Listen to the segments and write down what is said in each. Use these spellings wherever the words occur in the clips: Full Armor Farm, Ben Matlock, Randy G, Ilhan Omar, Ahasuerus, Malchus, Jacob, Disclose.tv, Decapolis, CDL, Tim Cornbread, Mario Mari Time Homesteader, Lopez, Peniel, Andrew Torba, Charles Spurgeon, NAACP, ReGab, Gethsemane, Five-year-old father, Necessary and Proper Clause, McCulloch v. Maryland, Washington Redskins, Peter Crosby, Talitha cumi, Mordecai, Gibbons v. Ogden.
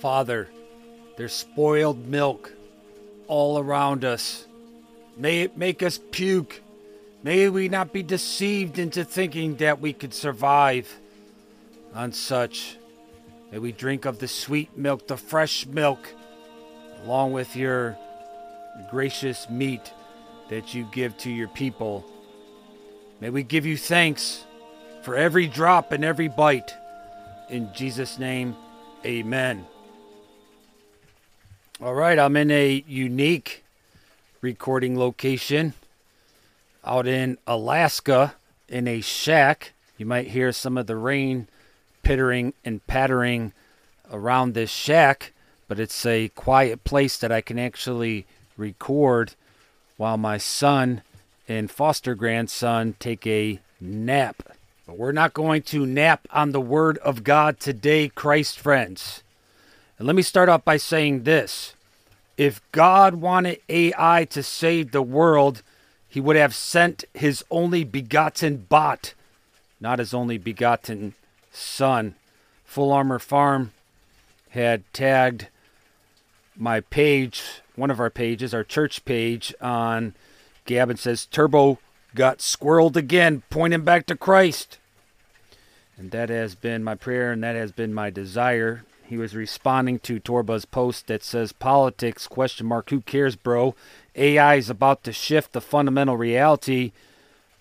Father, there's spoiled milk all around us. May it make us puke. May we not be deceived into thinking that we could survive on such. May we drink of the sweet milk, the fresh milk, along with your gracious meat that you give to your people. May we give you thanks for every drop and every bite. In Jesus' name, amen. All right, I'm in a unique recording location out in Alaska in a shack. You might hear some of the rain pittering and pattering around this shack, but it's a quiet place that I can actually record while my son and foster grandson take a nap. But we're not going to nap on the Word of God today, Christ friends. And let me start off by saying this. If God wanted AI to save the world, he would have sent his only begotten bot, not his only begotten son. Full Armor Farm had tagged my page, one of our pages, our church page, on Gab and says, Turbo got squirreled again, pointing back to Christ. And that has been my prayer and that has been my desire. He was responding to Torba's post that says, politics, ? Who cares, bro? AI is about to shift the fundamental reality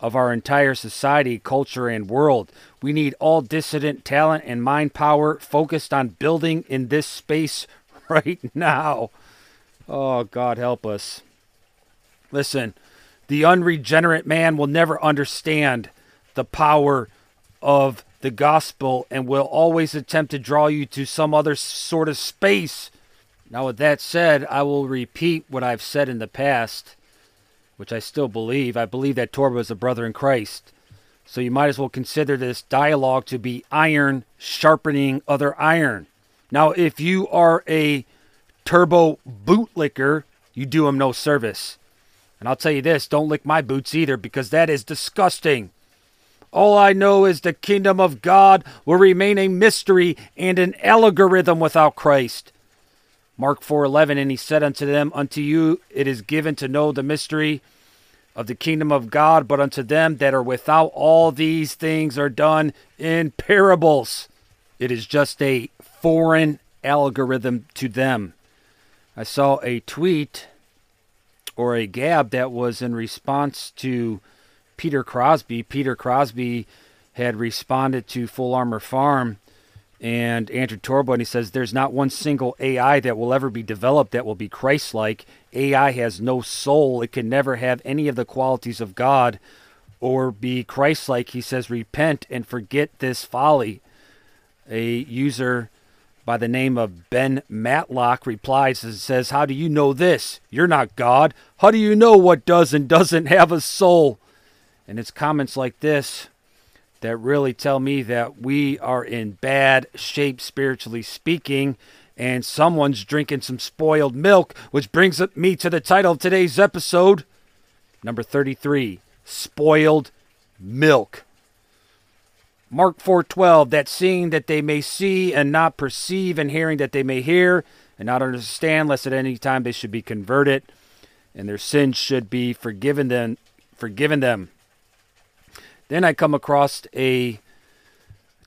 of our entire society, culture, and world. We need all dissident talent and mind power focused on building in this space right now. Oh, God help us. Listen, the unregenerate man will never understand the power of the gospel and will always attempt to draw you to some other sort of space. Now, with that said, I will repeat what I've said in the past, which I still believe. I believe that Torba is a brother in Christ. So you might as well consider this dialogue to be iron sharpening other iron. Now, if you are a Turbo bootlicker, you do him no service. And I'll tell you this, don't lick my boots either, because that is disgusting. All I know is the kingdom of God will remain a mystery and an algorithm without Christ. Mark 4:11, and he said unto them, unto you it is given to know the mystery of the kingdom of God, but unto them that are without all these things are done in parables. It is just a foreign algorithm to them. I saw a tweet or a Gab that was in response to Peter Crosby. Peter Crosby had responded to Full Armor Farm and Andrew Torba, and he says, there's not one single AI that will ever be developed that will be Christ-like. AI has no soul. It can never have any of the qualities of God or be Christ-like. He says, repent and forget this folly. A user by the name of Ben Matlock replies and says, how do you know this? You're not God. How do you know what does and doesn't have a soul? And it's comments like this that really tell me that we are in bad shape, spiritually speaking, and someone's drinking some spoiled milk, which brings me to the title of today's episode, number 33, Spoiled Milk. Mark 4:12, that seeing that they may see and not perceive, and hearing that they may hear and not understand, lest at any time they should be converted, and their sins should be forgiven them. Then I come across a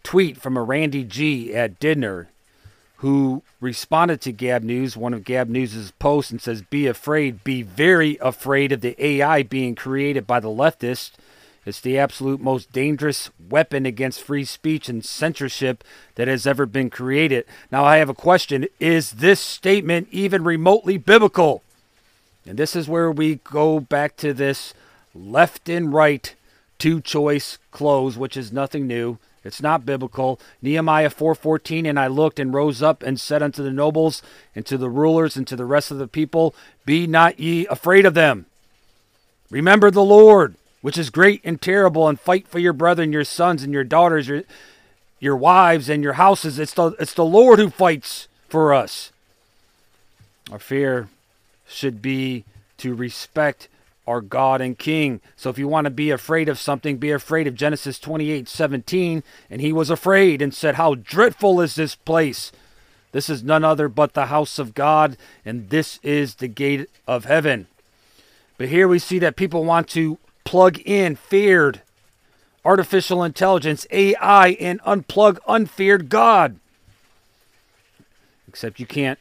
tweet from a Randy G at Dinner, who responded to Gab News, one of Gab News' posts, and says, be afraid, be very afraid of the AI being created by the leftist. It's the absolute most dangerous weapon against free speech and censorship that has ever been created. Now I have a question. Is this statement even remotely biblical? And this is where we go back to this left and right two-choice close, which is nothing new. It's not biblical. Nehemiah 4:14, and I looked and rose up and said unto the nobles and to the rulers and to the rest of the people, be not ye afraid of them. Remember the Lord, which is great and terrible, and fight for your brethren, your sons and your daughters, your wives and your houses. It's the Lord who fights for us. Our fear should be to respect our God and King. So if you want to be afraid of something, be afraid of Genesis 28:17. And he was afraid and said, how dreadful is this place? This is none other but the house of God, and this is the gate of heaven. But here we see that people want to plug in feared artificial intelligence, AI, and unplug unfeared God. Except you can't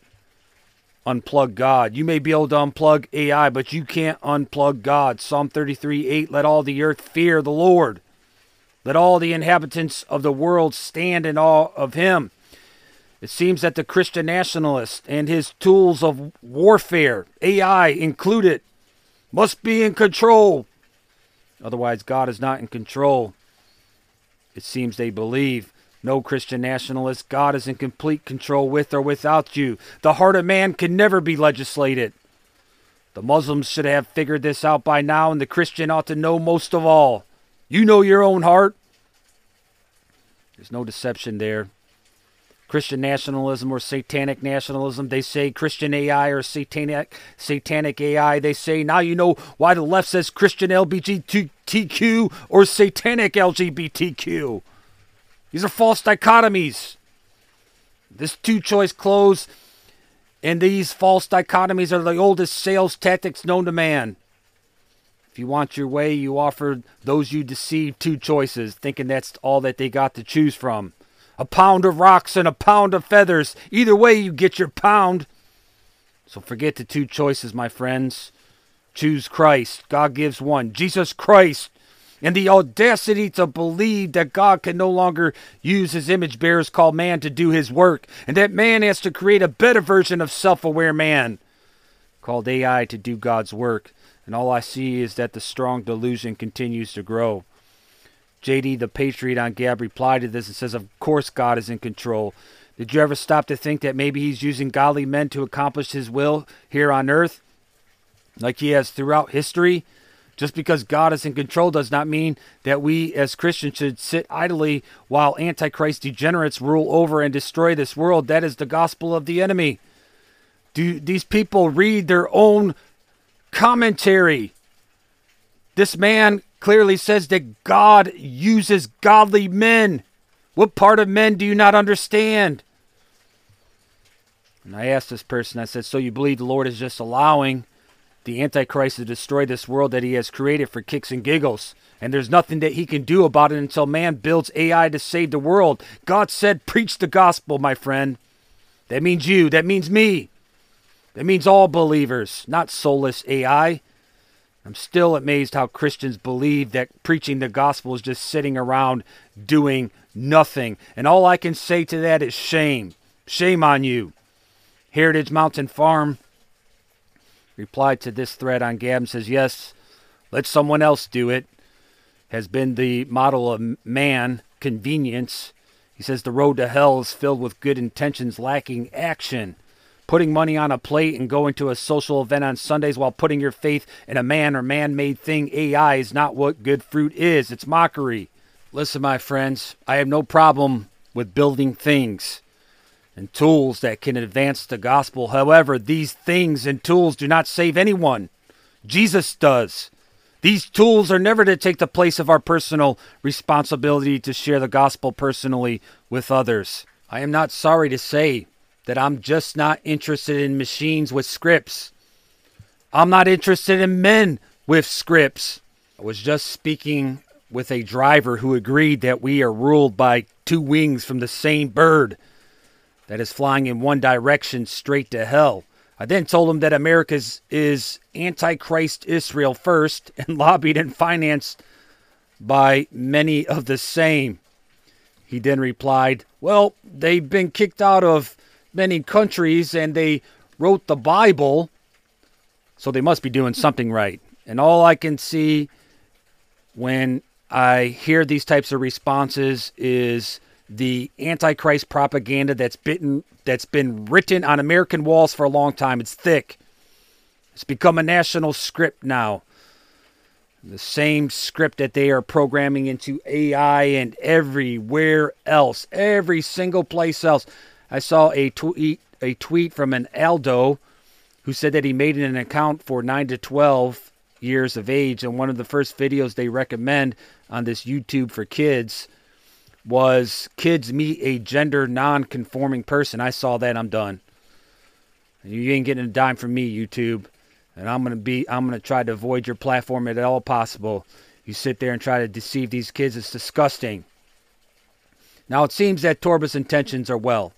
unplug God. You may be able to unplug AI, but you can't unplug God. Psalm 33:8, let all the earth fear the Lord. Let all the inhabitants of the world stand in awe of him. It seems that the Christian nationalist and his tools of warfare, AI included, must be in control. Otherwise, God is not in control. It seems they believe. No, Christian nationalist, God is in complete control with or without you. The heart of man can never be legislated. The Muslims should have figured this out by now, and the Christian ought to know most of all. You know your own heart. There's no deception there. Christian nationalism or satanic nationalism. They say Christian AI or satanic AI. They say now you know why the left says Christian LGBTQ or satanic LGBTQ. These are false dichotomies. This two-choice close and these false dichotomies are the oldest sales tactics known to man. If you want your way, you offer those you deceive two choices, thinking that's all that they got to choose from. A pound of rocks and a pound of feathers. Either way, you get your pound. So forget the two choices, my friends. Choose Christ. God gives one. Jesus Christ. And the audacity to believe that God can no longer use his image bearers called man to do his work. And that man has to create a better version of self-aware man called AI to do God's work. And all I see is that the strong delusion continues to grow. J.D. the Patriot on Gab replied to this and says, of course God is in control. Did you ever stop to think that maybe he's using godly men to accomplish his will here on earth? Like he has throughout history? Just because God is in control does not mean that we as Christians should sit idly while Antichrist degenerates rule over and destroy this world. That is the gospel of the enemy. Do these people read their own commentary? This man clearly says that God uses godly men. What part of men do you not understand? And I asked this person, I said, so you believe the Lord is just allowing the Antichrist to destroy this world that he has created for kicks and giggles, and there's nothing that he can do about it until man builds AI to save the world? God said, preach the gospel, my friend. That means you. That means me. That means all believers, not soulless AI. I'm still amazed how Christians believe that preaching the gospel is just sitting around doing nothing. And all I can say to that is shame. Shame on you. Heritage Mountain Farm replied to this thread on Gab and says, yes, let someone else do it. Has been the model of man, convenience. He says the road to hell is filled with good intentions lacking action. Putting money on a plate and going to a social event on Sundays while putting your faith in a man or man-made thing, AI, is not what good fruit is. It's mockery. Listen, my friends, I have no problem with building things and tools that can advance the gospel. However, these things and tools do not save anyone. Jesus does. These tools are never to take the place of our personal responsibility to share the gospel personally with others. I am not sorry to say that I'm just not interested in machines with scripts. I'm not interested in men with scripts. I was just speaking with a driver who agreed that we are ruled by two wings from the same bird that is flying in one direction straight to hell. I then told him that America is Antichrist Israel first and lobbied and financed by many of the same. He then replied, well, they've been kicked out of many countries and they wrote the Bible, so they must be doing something right. And all I can see when I hear these types of responses is the Antichrist propaganda that's been written on American walls for a long time. It's thick. It's become a national script now. The same script that they are programming into AI and everywhere else, every single place else. I saw a tweet from an Aldo who said that he made an account for 9 to 12 years of age, and one of the first videos they recommend on this YouTube for kids was kids meet a gender non-conforming person. I saw that. I'm done. You ain't getting a dime from me, YouTube. And I'm gonna try to avoid your platform at all possible. You sit there and try to deceive these kids. It's disgusting. Now, it seems that Torba's intentions are well.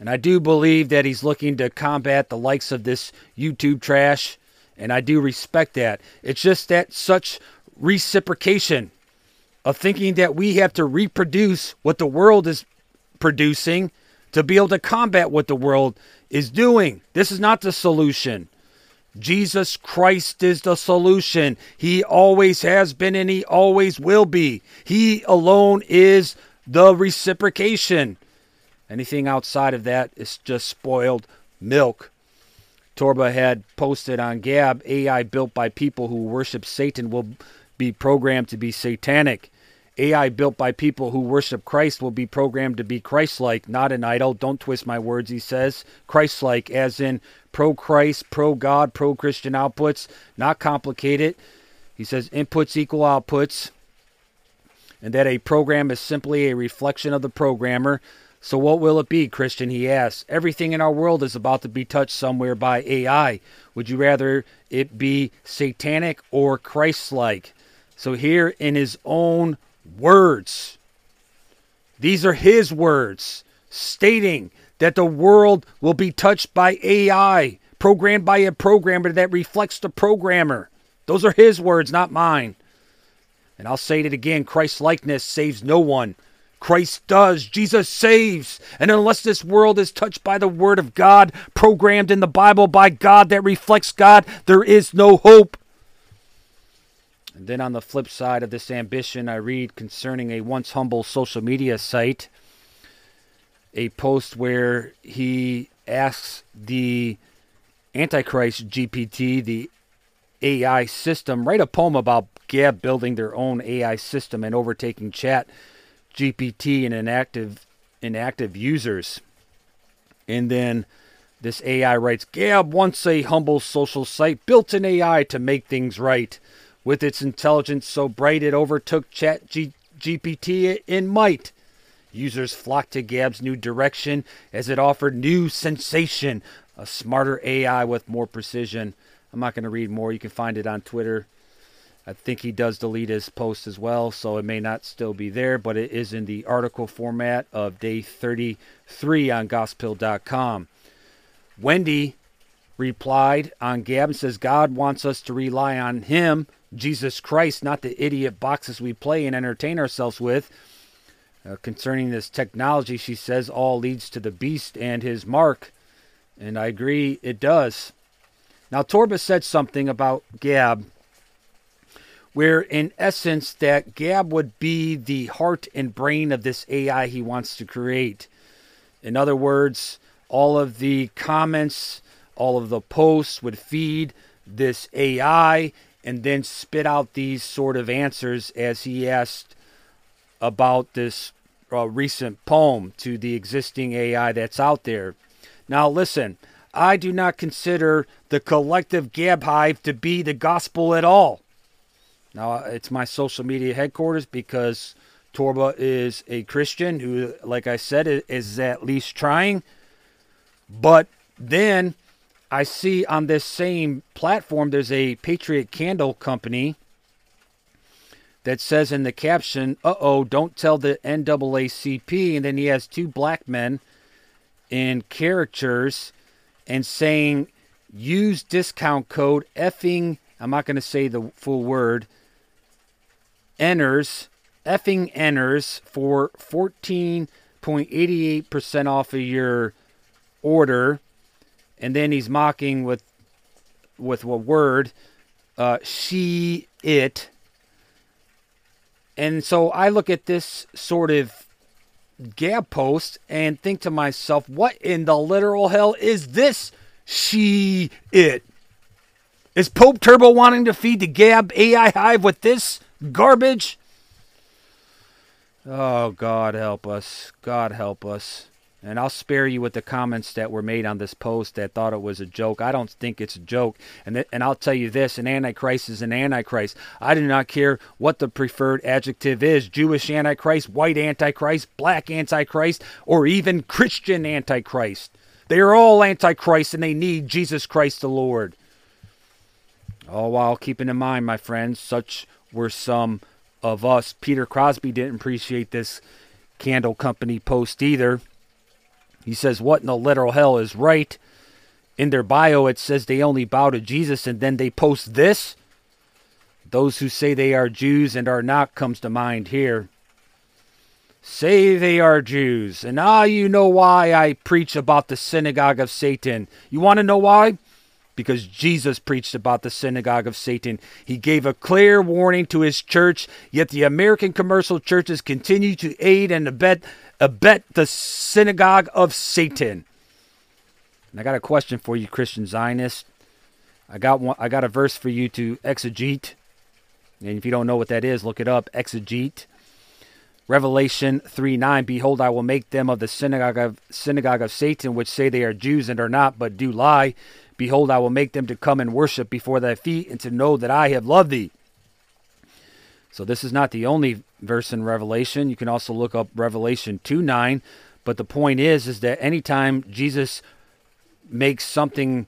And I do believe that he's looking to combat the likes of this YouTube trash. And I do respect that. It's just that such reciprocation of thinking that we have to reproduce what the world is producing to be able to combat what the world is doing. This is not the solution. Jesus Christ is the solution. He always has been and he always will be. He alone is the reciprocation. Anything outside of that is just spoiled milk. Torba had posted on Gab, AI built by people who worship Satan will be programmed to be satanic. AI built by people who worship Christ will be programmed to be Christ-like, not an idol. Don't twist my words, he says. Christ-like, as in pro-Christ, pro-God, pro-Christian outputs. Not complicated. He says inputs equal outputs. And that a program is simply a reflection of the programmer. So what will it be, Christian, he asks. Everything in our world is about to be touched somewhere by AI. Would you rather it be satanic or Christ-like? So here in his own words, these are his words, stating that the world will be touched by AI, programmed by a programmer that reflects the programmer. Those are his words, not mine. And I'll say it again, Christ-likeness saves no one. Christ does. Jesus saves. And unless this world is touched by the Word of God, programmed in the Bible by God that reflects God, there is no hope. And then on the flip side of this ambition, I read concerning a once humble social media site, a post where he asks the Antichrist GPT, the AI system, write a poem about Gab building their own AI system and overtaking ChatGPT and inactive users. And then this AI writes, Gab, once a humble social site, built an AI to make things right. With its intelligence so bright, it overtook ChatGPT in might. Users flocked to Gab's new direction as it offered new sensation, a smarter AI with more precision. I'm not going to read more. You can find it on Twitter. I think he does delete his post as well, so it may not still be there, but it is in the article format of day 33 on gospel.com. Wendy replied on Gab and says, God wants us to rely on him, Jesus Christ, not the idiot boxes we play and entertain ourselves with. Concerning this technology, she says, all leads to the beast and his mark. And I agree, it does. Now, Torba said something about Gab, where in essence that Gab would be the heart and brain of this AI he wants to create. In other words, all of the comments, all of the posts would feed this AI and then spit out these sort of answers as he asked about this recent poem to the existing AI that's out there. Now listen, I do not consider the collective Gab Hive to be the gospel at all. Now it's my social media headquarters because Torba is a Christian who, like I said, is at least trying. But then I see on this same platform there's a Patriot Candle Company that says in the caption, uh-oh, don't tell the NAACP, and then he has two black men in caricatures and saying, use discount code effing, I'm not going to say the full word, enters, effing enters for 14.88% off of your order. And then he's mocking with a word, she, it. And so I look at this sort of Gab post and think to myself, what in the literal hell is this she, it? Is Pope Turbo wanting to feed the Gab AI hive with this garbage? Oh, God help us. God help us. And I'll spare you with the comments that were made on this post that thought it was a joke. I don't think it's a joke. And I'll tell you this, an Antichrist is an Antichrist. I do not care what the preferred adjective is, Jewish Antichrist, white Antichrist, black Antichrist, or even Christian Antichrist. They are all Antichrist, and they need Jesus Christ the Lord. All while keeping in mind, my friends, such were some of us. Peter Crosby didn't appreciate this candle company post either. He says, what in the literal hell is right? In their bio, it says they only bow to Jesus, and then they post this? Those who say they are Jews and are not comes to mind here. Say they are Jews, and you know why I preach about the synagogue of Satan. You want to know why? Because Jesus preached about the synagogue of Satan. He gave a clear warning to his church, yet the American commercial churches continue to aid and abet the synagogue of Satan. And I got a question for you, Christian Zionists. I got a verse for you to exegete. And if you don't know what that is, look it up. Exegete. Revelation 3:9. Behold, I will make them of the synagogue of Satan, which say they are Jews and are not, but do lie. Behold, I will make them to come and worship before thy feet, and to know that I have loved thee. So this is not the only verse in Revelation. You can also look up Revelation 2:9. But the point is that anytime Jesus makes something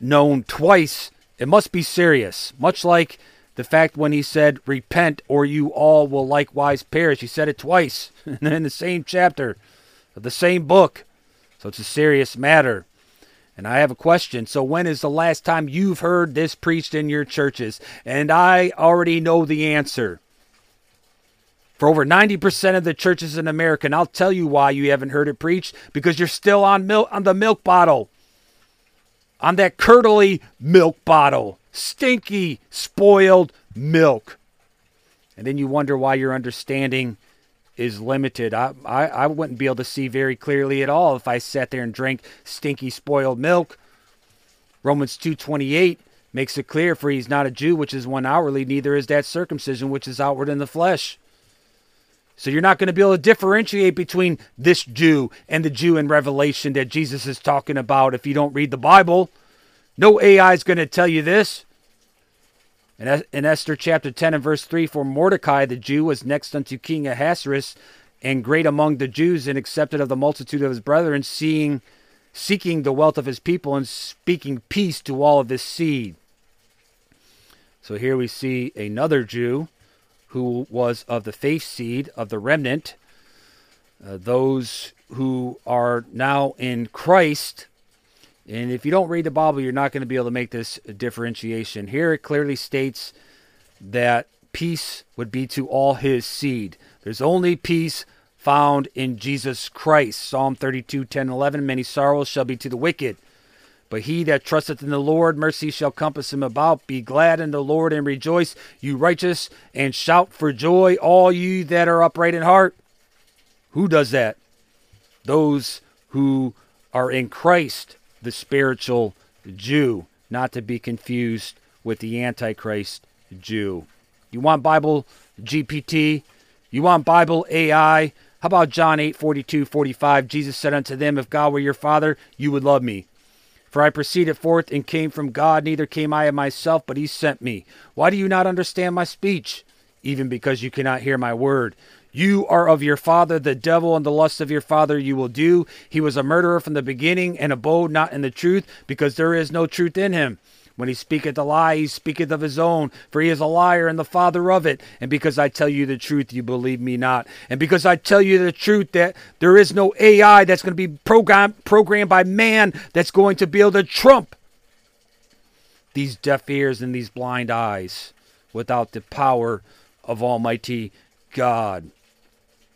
known twice, it must be serious. Much like the fact when he said, repent or you all will likewise perish. He said it twice in the same chapter of the same book. So it's a serious matter. And I have a question. So when is the last time you've heard this preached in your churches? And I already know the answer. For over 90% of the churches in America, and I'll tell you why you haven't heard it preached, because you're still on the milk bottle. On that curdly milk bottle. Stinky, spoiled milk. And then you wonder why your understanding is limited. I wouldn't be able to see very clearly at all if I sat there and drank stinky, spoiled milk. Romans 2:28 makes it clear, for he's not a Jew, which is one outwardly, neither is that circumcision, which is outward in the flesh. So you're not going to be able to differentiate between this Jew and the Jew in Revelation that Jesus is talking about if you don't read the Bible. No AI is going to tell you this. In Esther chapter 10 and verse 3, for Mordecai the Jew was next unto King Ahasuerus, and great among the Jews, and accepted of the multitude of his brethren, seeking the wealth of his people, and speaking peace to all of his seed. So here we see another Jew who was of the faith seed, of the remnant, those who are now in Christ. And if you don't read the Bible, you're not going to be able to make this differentiation. Here it clearly states that peace would be to all his seed. There's only peace found in Jesus Christ. Psalm 32:10-11, many sorrows shall be to the wicked. But he that trusteth in the Lord, mercy shall compass him about. Be glad in the Lord and rejoice, you righteous, and shout for joy, all ye that are upright in heart. Who does that? Those who are in Christ, the spiritual Jew, not to be confused with the Antichrist Jew. You want Bible GPT? You want Bible AI? How about John 8:42-45? Jesus said unto them, if God were your father, you would love me. For I proceeded forth and came from God, neither came I of myself, but he sent me. Why do you not understand my speech? Even because you cannot hear my word. You are of your father, the devil, and the lust of your father you will do. He was a murderer from the beginning, and abode not in the truth, because there is no truth in him. When he speaketh a lie, he speaketh of his own, for he is a liar and the father of it. And because I tell you the truth, you believe me not. And because I tell you the truth that there is no AI that's going to be programmed by man that's going to be able to trump these deaf ears and these blind eyes without the power of Almighty God.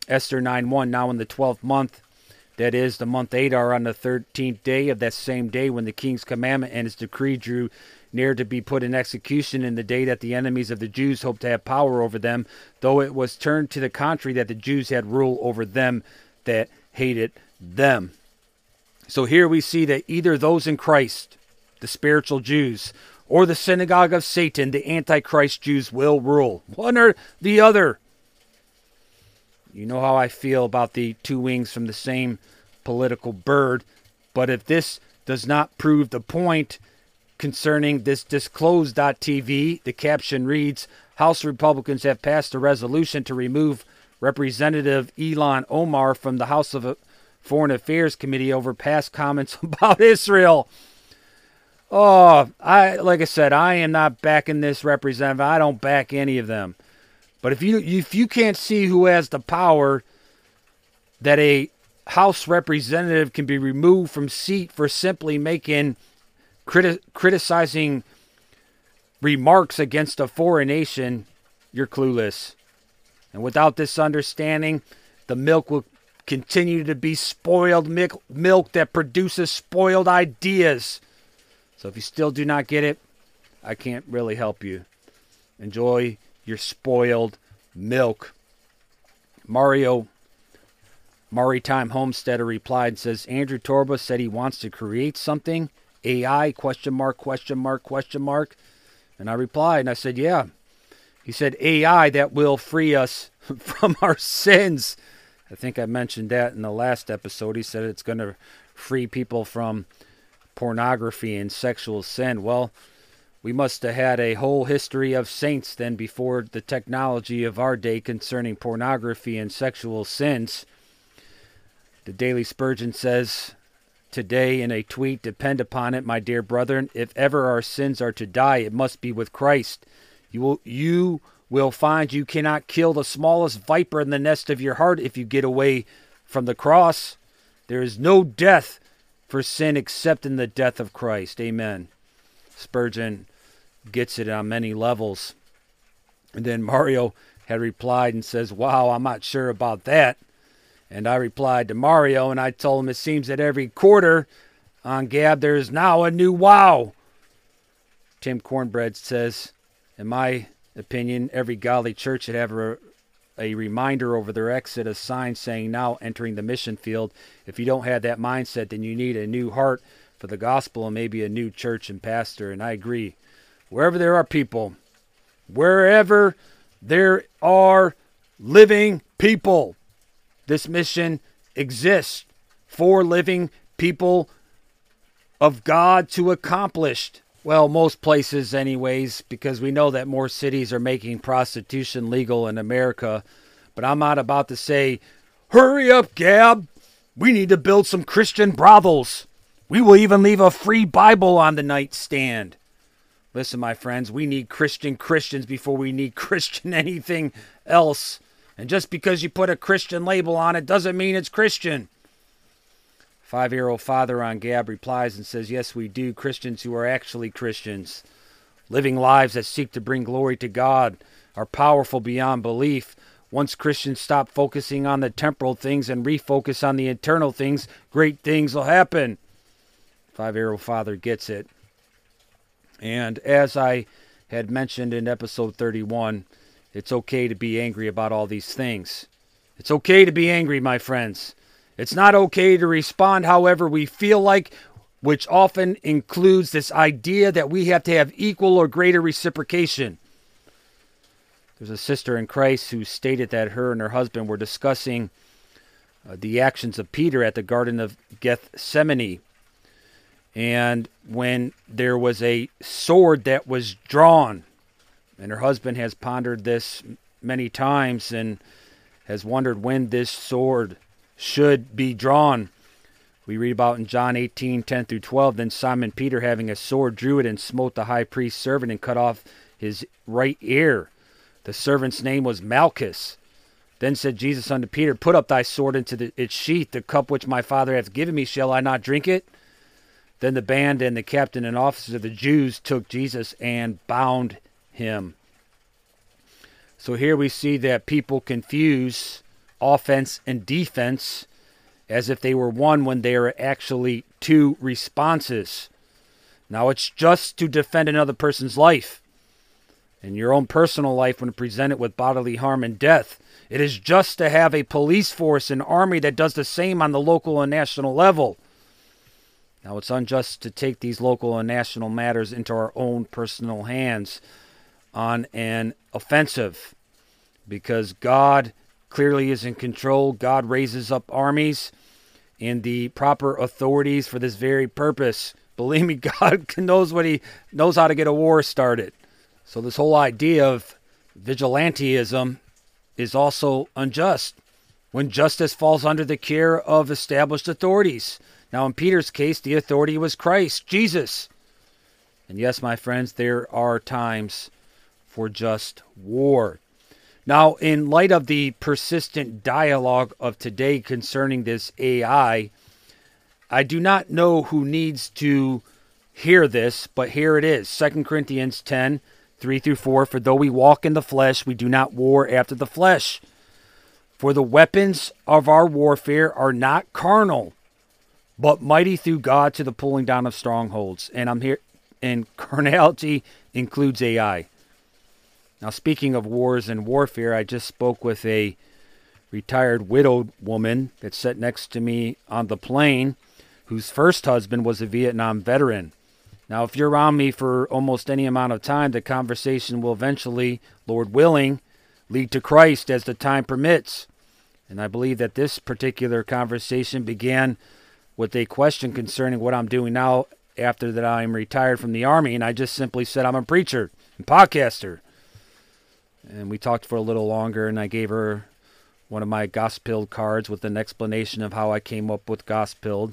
Esther 9:1, now in the 12th month, that is the month Adar, on the 13th day of that same day, when the king's commandment and his decree drew near to be put in execution, in the day that the enemies of the Jews hoped to have power over them, though it was turned to the contrary that the Jews had rule over them that hated them. So here we see that either those in Christ, the spiritual Jews, or the synagogue of Satan, the Antichrist Jews, will rule. One or the other. You know how I feel about the two wings from the same political bird. But if this does not prove the point concerning this Disclose.tv, the caption reads, House Republicans have passed a resolution to remove Representative Ilhan Omar from the House of Foreign Affairs Committee over past comments about Israel. Oh, like I said, I am not backing this representative. I don't back any of them. But if you can't see who has the power that a House representative can be removed from seat for simply making criticizing remarks against a foreign nation, you're clueless. And without this understanding, the milk will continue to be spoiled milk that produces spoiled ideas. So if you still do not get it, I can't really help you. Enjoy your spoiled milk. Mario Mari Time Homesteader replied and says, Andrew Torba said he wants to create something. AI, ? And I replied and I said, yeah. He said, AI that will free us from our sins. I think I mentioned that in the last episode. He said it's going to free people from pornography and sexual sin. Well, we must have had a whole history of saints then before the technology of our day concerning pornography and sexual sins. The Daily Spurgeon says today in a tweet, depend upon it, my dear brethren, if ever our sins are to die, it must be with Christ. You will find you cannot kill the smallest viper in the nest of your heart if you get away from the cross. There is no death for sin except in the death of Christ. Amen. Spurgeon gets it on many levels. And then Mario had replied and says, wow, I'm not sure about that. And I replied to Mario and I told him it seems that every quarter on Gab there is now a new wow. Tim Cornbread says, in my opinion, every godly church should have a reminder over their exit, a sign saying now entering the mission field. If you don't have that mindset, then you need a new heart for the gospel and maybe a new church and pastor. And I agree. Wherever there are people, wherever there are living people, this mission exists for living people of God to accomplish. Well, most places anyways, because we know that more cities are making prostitution legal in America. But I'm not about to say, hurry up, Gab. We need to build some Christian brothels. We will even leave a free Bible on the nightstand. Listen, my friends, we need Christians before we need Christian anything else. And just because you put a Christian label on it doesn't mean it's Christian. Five-year-old father on Gab replies and says, yes, we do. Christians who are actually Christians, living lives that seek to bring glory to God, are powerful beyond belief. Once Christians stop focusing on the temporal things and refocus on the eternal things, great things will happen. Five-year-old father gets it. And as I had mentioned in episode 31, it's okay to be angry about all these things. It's okay to be angry, my friends. It's not okay to respond however we feel like, which often includes this idea that we have to have equal or greater reciprocation. There's a sister in Christ who stated that her and her husband were discussing the actions of Peter at the Garden of Gethsemane. And when there was a sword that was drawn, and her husband has pondered this many times and has wondered when this sword should be drawn. We read about in John 18:10-12, then Simon Peter, having a sword, drew it and smote the high priest's servant and cut off his right ear. The servant's name was Malchus. Then said Jesus unto Peter, put up thy sword into its sheath. The cup which my Father hath given me, shall I not drink it? Then the band and the captain and officers of the Jews took Jesus and bound him. So here we see that people confuse offense and defense as if they were one when they are actually two responses. Now it's just to defend another person's life. In your own personal life, when presented with bodily harm and death, it is just to have a police force and army that does the same on the local and national level. Now it's unjust to take these local and national matters into our own personal hands on an offensive, because God clearly is in control. God raises up armies and the proper authorities for this very purpose. Believe me, God knows what he knows how to get a war started. So this whole idea of vigilantism is also unjust when justice falls under the care of established authorities. Now, in Peter's case, the authority was Christ, Jesus. And yes, my friends, there are times for just war. Now, in light of the persistent dialogue of today concerning this AI, I do not know who needs to hear this, but here it is. 2 Corinthians 10, 3 through 4, for though we walk in the flesh, we do not war after the flesh. For the weapons of our warfare are not carnal, but mighty through God to the pulling down of strongholds. And I'm here, and carnality includes AI. Now, speaking of wars and warfare, I just spoke with a retired widowed woman that sat next to me on the plane, whose first husband was a Vietnam veteran. Now, if you're around me for almost any amount of time, the conversation will eventually, Lord willing, lead to Christ as the time permits. And I believe that this particular conversation began with a question concerning what I'm doing now after that I'm retired from the Army, and I just simply said I'm a preacher and podcaster. And we talked for a little longer, and I gave her one of my Gospel cards with an explanation of how I came up with Gospel.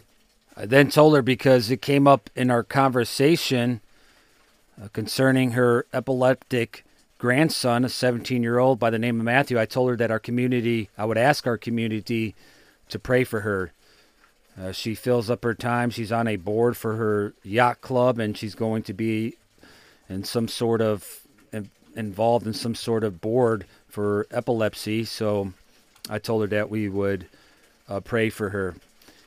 I then told her, because it came up in our conversation concerning her epileptic grandson, a 17-year-old by the name of Matthew, I told her that I would ask our community to pray for her. She fills up her time. She's on a board for her yacht club, and she's going to be involved in some sort of board for epilepsy. So I told her that we would pray for her.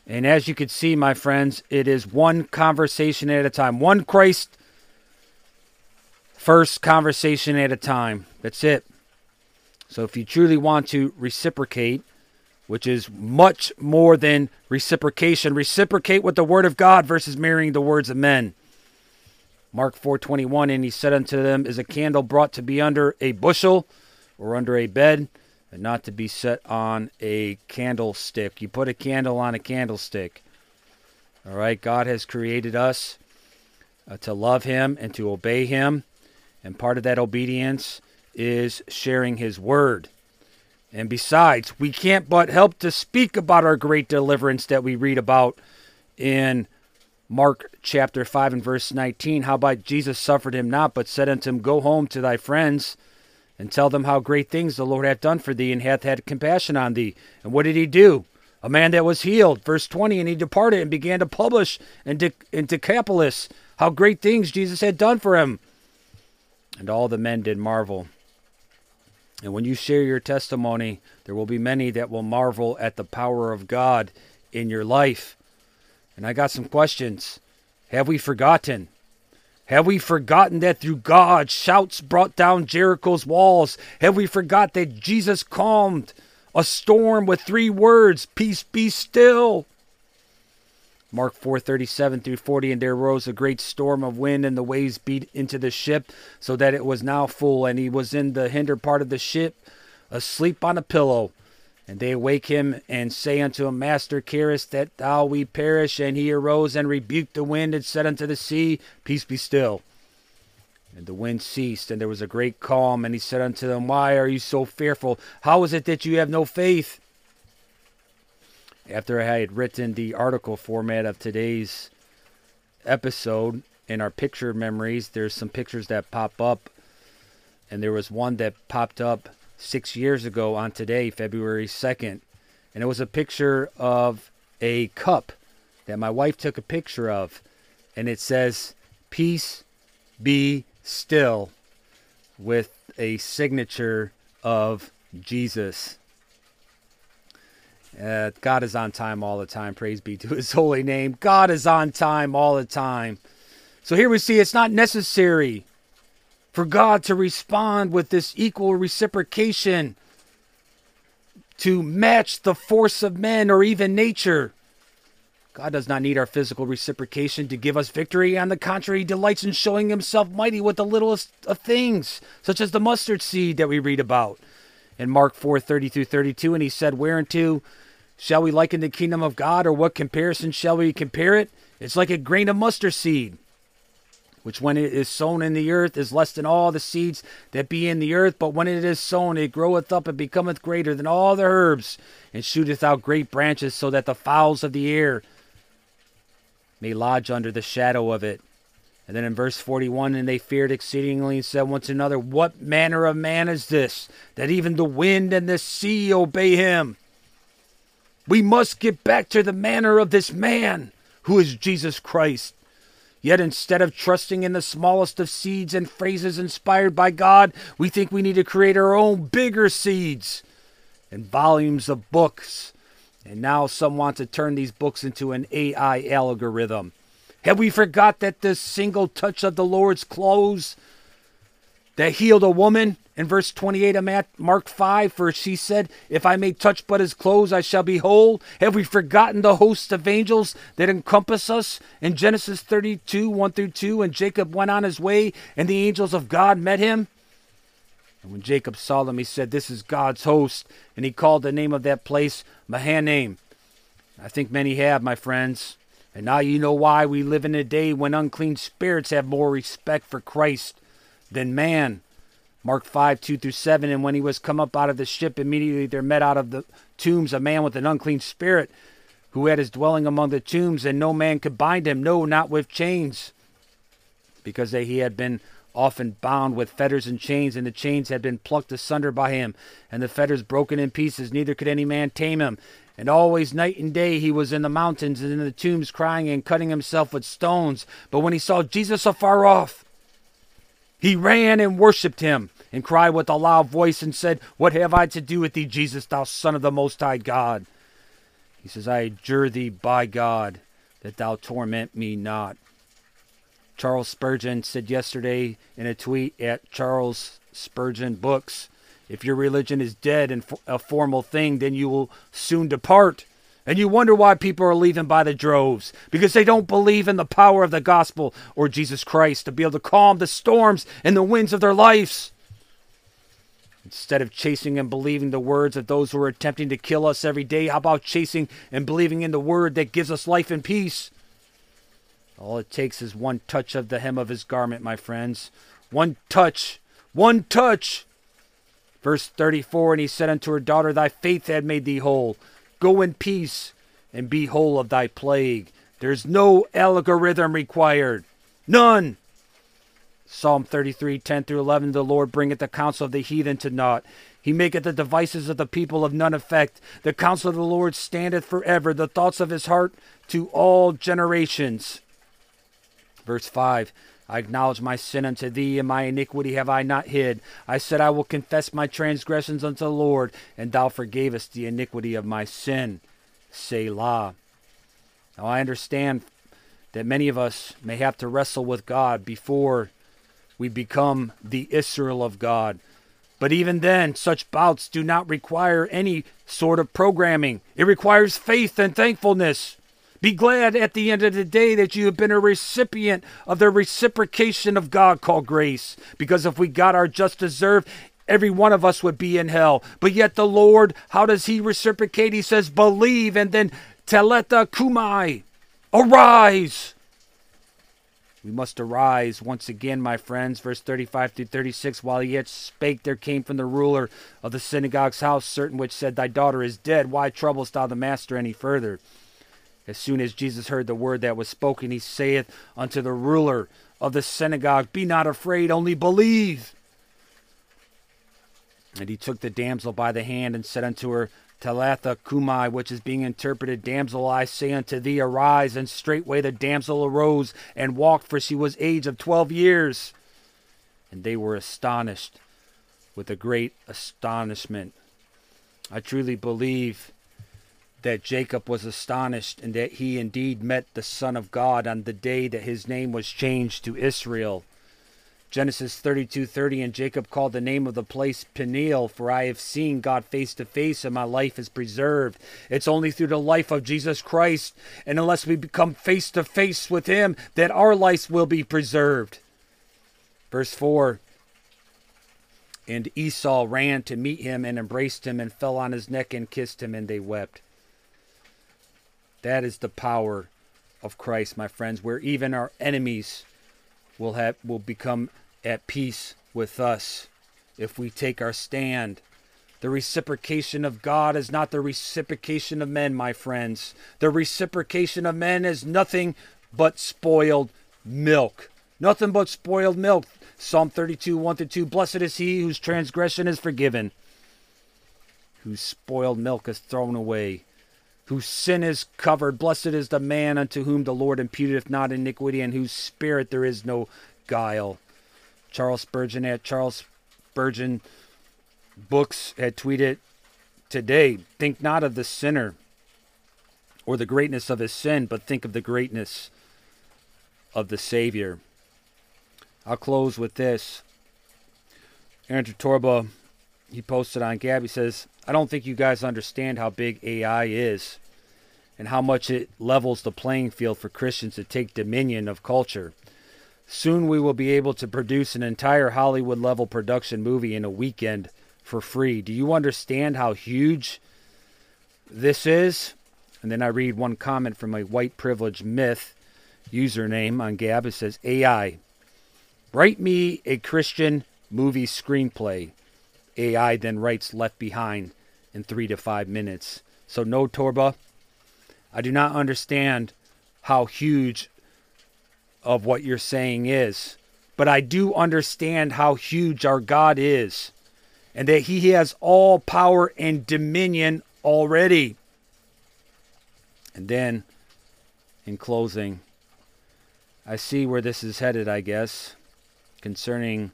And as you can see, my friends, it is one conversation at a time. One Christ first conversation at a time. That's it. So if you truly want to reciprocate, which is much more than reciprocation. Reciprocate with the word of God versus mirroring the words of men. Mark 4:21, and he said unto them, is a candle brought to be under a bushel or under a bed, and not to be set on a candlestick. You put a candle on a candlestick. All right, God has created us to love him and to obey him. And part of that obedience is sharing his word. And besides, we can't but help to speak about our great deliverance that we read about in Mark chapter 5 and verse 19. Howbeit Jesus suffered him not, but said unto him, go home to thy friends, and tell them how great things the Lord hath done for thee, and hath had compassion on thee. And what did he do? A man that was healed. Verse 20, and he departed and began to publish in Decapolis how great things Jesus had done for him. And all the men did marvel. And when you share your testimony, there will be many that will marvel at the power of God in your life. And I got some questions. Have we forgotten? Have we forgotten that through God, shouts brought down Jericho's walls? Have we forgot that Jesus calmed a storm with three words, peace be still? Mark 4:37 through 40, and there rose a great storm of wind, and the waves beat into the ship, so that it was now full, and he was in the hinder part of the ship, asleep on a pillow. And they awake him, and say unto him, Master, carest that thou we perish? And he arose and rebuked the wind, and said unto the sea, peace be still. And the wind ceased, and there was a great calm, and he said unto them, why are you so fearful? How is it that you have no faith? After I had written the article format of today's episode in our picture memories, there's some pictures that pop up. And there was one that popped up 6 years ago on today, February 2nd. And it was a picture of a cup that my wife took a picture of. And it says, peace be still, with a signature of Jesus. God is on time all the time. Praise be to his holy name. God is on time all the time. So here we see it's not necessary for God to respond with this equal reciprocation to match the force of men or even nature. God does not need our physical reciprocation to give us victory. On the contrary, he delights in showing himself mighty with the littlest of things, such as the mustard seed that we read about in Mark 4:30 through 32. And he said, whereunto Shall we liken the kingdom of God, or what comparison shall we compare it? It's like a grain of mustard seed, which when it is sown in the earth is less than all the seeds that be in the earth. But when it is sown, it groweth up and becometh greater than all the herbs, and shooteth out great branches, so that the fowls of the air may lodge under the shadow of it. And then in verse 41, and they feared exceedingly and said one to another, what manner of man is this, that even the wind and the sea obey him? We must get back to the manner of this man, who is Jesus Christ. Yet instead of trusting in the smallest of seeds and phrases inspired by God, we think we need to create our own bigger seeds and volumes of books. And now some want to turn these books into an AI algorithm. Have we forgot that this single touch of the Lord's clothes that healed a woman in verse 28 of Mark 5, for she said, if I may touch but his clothes, I shall be whole. Have we forgotten the host of angels that encompass us in Genesis 32, 1-2, and Jacob went on his way, and the angels of God met him? And when Jacob saw them, he said, this is God's host, and he called the name of that place Mahanaim. I think many have, my friends. And now you know why we live in a day when unclean spirits have more respect for Christ than man. Mark 5, 2-7, and when he was come up out of the ship, immediately there met out of the tombs a man with an unclean spirit, who had his dwelling among the tombs, and no man could bind him, no, not with chains, because he had been often bound with fetters and chains, and the chains had been plucked asunder by him, and the fetters broken in pieces, neither could any man tame him. And always night and day he was in the mountains and in the tombs, crying and cutting himself with stones. But when he saw Jesus afar off, he ran and worshipped him, and cried with a loud voice and said, what have I to do with thee, Jesus, thou Son of the Most High God? He says, I adjure thee by God that thou torment me not. Charles Spurgeon said yesterday in a tweet at Charles Spurgeon Books, if your religion is dead and a formal thing, then you will soon depart. And you wonder why people are leaving by the droves, because they don't believe in the power of the gospel or Jesus Christ to be able to calm the storms and the winds of their lives. Instead of chasing and believing the words of those who are attempting to kill us every day, how about chasing and believing in the word that gives us life and peace? All it takes is one touch of the hem of his garment, my friends. One touch. One touch. Verse 34, and he said unto her daughter, thy faith had made thee whole. Go in peace and be whole of thy plague. There's no algorithm required. None. Psalm 33, 10-11, the Lord bringeth the counsel of the heathen to naught. He maketh the devices of the people of none effect. The counsel of the Lord standeth forever, the thoughts of his heart to all generations. Verse 5, I acknowledge my sin unto thee, and my iniquity have I not hid. I said, I will confess my transgressions unto the Lord, and thou forgavest the iniquity of my sin. Selah. Now I understand that many of us may have to wrestle with God before we become the Israel of God. But even then, such bouts do not require any sort of programming. It requires faith and thankfulness. Be glad at the end of the day that you have been a recipient of the reciprocation of God called grace. Because if we got our just deserve, every one of us would be in hell. But yet the Lord, how does he reciprocate? He says, believe, and then Talitha cumi, arise. We must arise once again, my friends. Verse 35-36, while he yet spake, there came from the ruler of the synagogue's house certain which said, thy daughter is dead. Why troublest thou the master any further? As soon as Jesus heard the word that was spoken, he saith unto the ruler of the synagogue, be not afraid, only believe. And he took the damsel by the hand and said unto her, Talitha cumi, which is being interpreted, damsel, I say unto thee, arise. And straightway the damsel arose and walked, for she was age of 12 years. And they were astonished with a great astonishment. I truly believe that Jacob was astonished, and that he indeed met the Son of God on the day that his name was changed to Israel. Genesis 32:30, and Jacob called the name of the place Peniel, for I have seen God face to face, and my life is preserved. It's only through the life of Jesus Christ, and unless we become face to face with him, that our life will be preserved. Verse 4, and Esau ran to meet him, and embraced him, and fell on his neck, and kissed him, and they wept. That is the power of Christ, my friends, where even our enemies will become at peace with us if we take our stand. The reciprocation of God is not the reciprocation of men, my friends. The reciprocation of men is nothing but spoiled milk. Nothing but spoiled milk. Psalm 32, 1-2, blessed is he whose transgression is forgiven, whose spoiled milk is thrown away, whose sin is covered. Blessed is the man unto whom the Lord imputeth not iniquity, and whose spirit there is no guile. Charles Spurgeon at Charles Spurgeon Books had tweeted today, think not of the sinner or the greatness of his sin, but think of the greatness of the Savior. I'll close with this. Andrew Torba, he posted on Gab, he says, I don't think you guys understand how big AI is and how much it levels the playing field for Christians to take dominion of culture. Soon we will be able to produce an entire Hollywood-level production movie in a weekend for free. Do you understand how huge this is? And then I read one comment from a white privilege myth username on Gab. It says, AI, write me a Christian movie screenplay. AI then writes Left Behind in 3 to 5 minutes. So no, Torba, I do not understand how huge of what you're saying is, but I do understand how huge our God is and that he has all power and dominion already. And then, in closing, I see where this is headed, I guess, concerning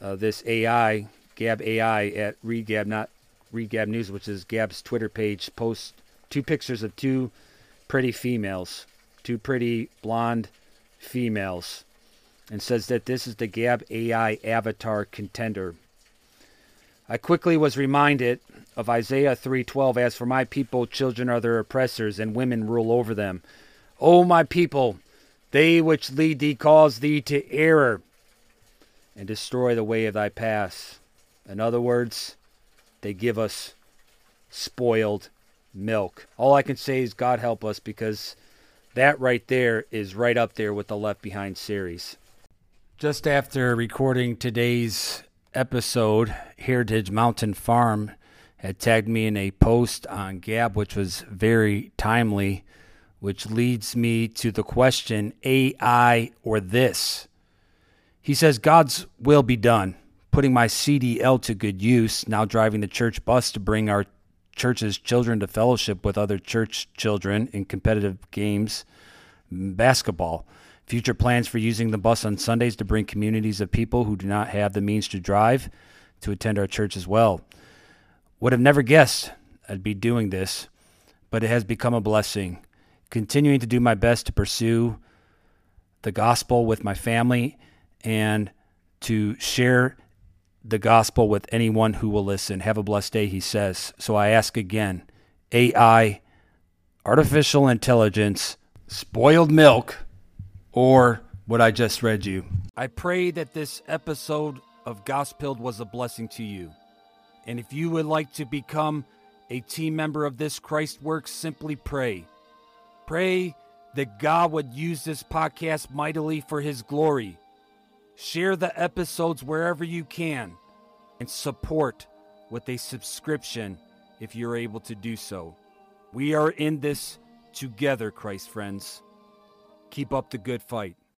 this AI, Gab AI at ReGab, not ReGab News, which is Gab's Twitter page, posts 2 pictures of 2 pretty females. 2 pretty blonde females, and says that this is the Gab AI avatar contender. I quickly was reminded of Isaiah 3:12, as for my people, children are their oppressors, and women rule over them. O my people, they which lead thee cause thee to error, and destroy the way of thy paths. In other words, they give us spoiled milk. All I can say is God help us, because that right there is right up there with the Left Behind series. Just after recording today's episode, Heritage Mountain Farm had tagged me in a post on Gab, which was very timely, which leads me to the question, AI or this? He says, God's will be done, putting my CDL to good use, now driving the church bus to bring our church's children to fellowship with other church children in competitive games, basketball. Future plans for using the bus on Sundays to bring communities of people who do not have the means to drive to attend our church as well. Would have never guessed I'd be doing this, but it has become a blessing. Continuing to do my best to pursue the gospel with my family and to share the gospel with anyone who will listen. Have a blessed day, he says. So I ask again, AI, artificial intelligence, spoiled milk, or what I just read you. I pray that this episode of Gospelled was a blessing to you. And if you would like to become a team member of this Christ work, simply pray. Pray that God would use this podcast mightily for his glory. Share the episodes wherever you can, and support with a subscription if you're able to do so. We are in this together, Christ friends. Keep up the good fight.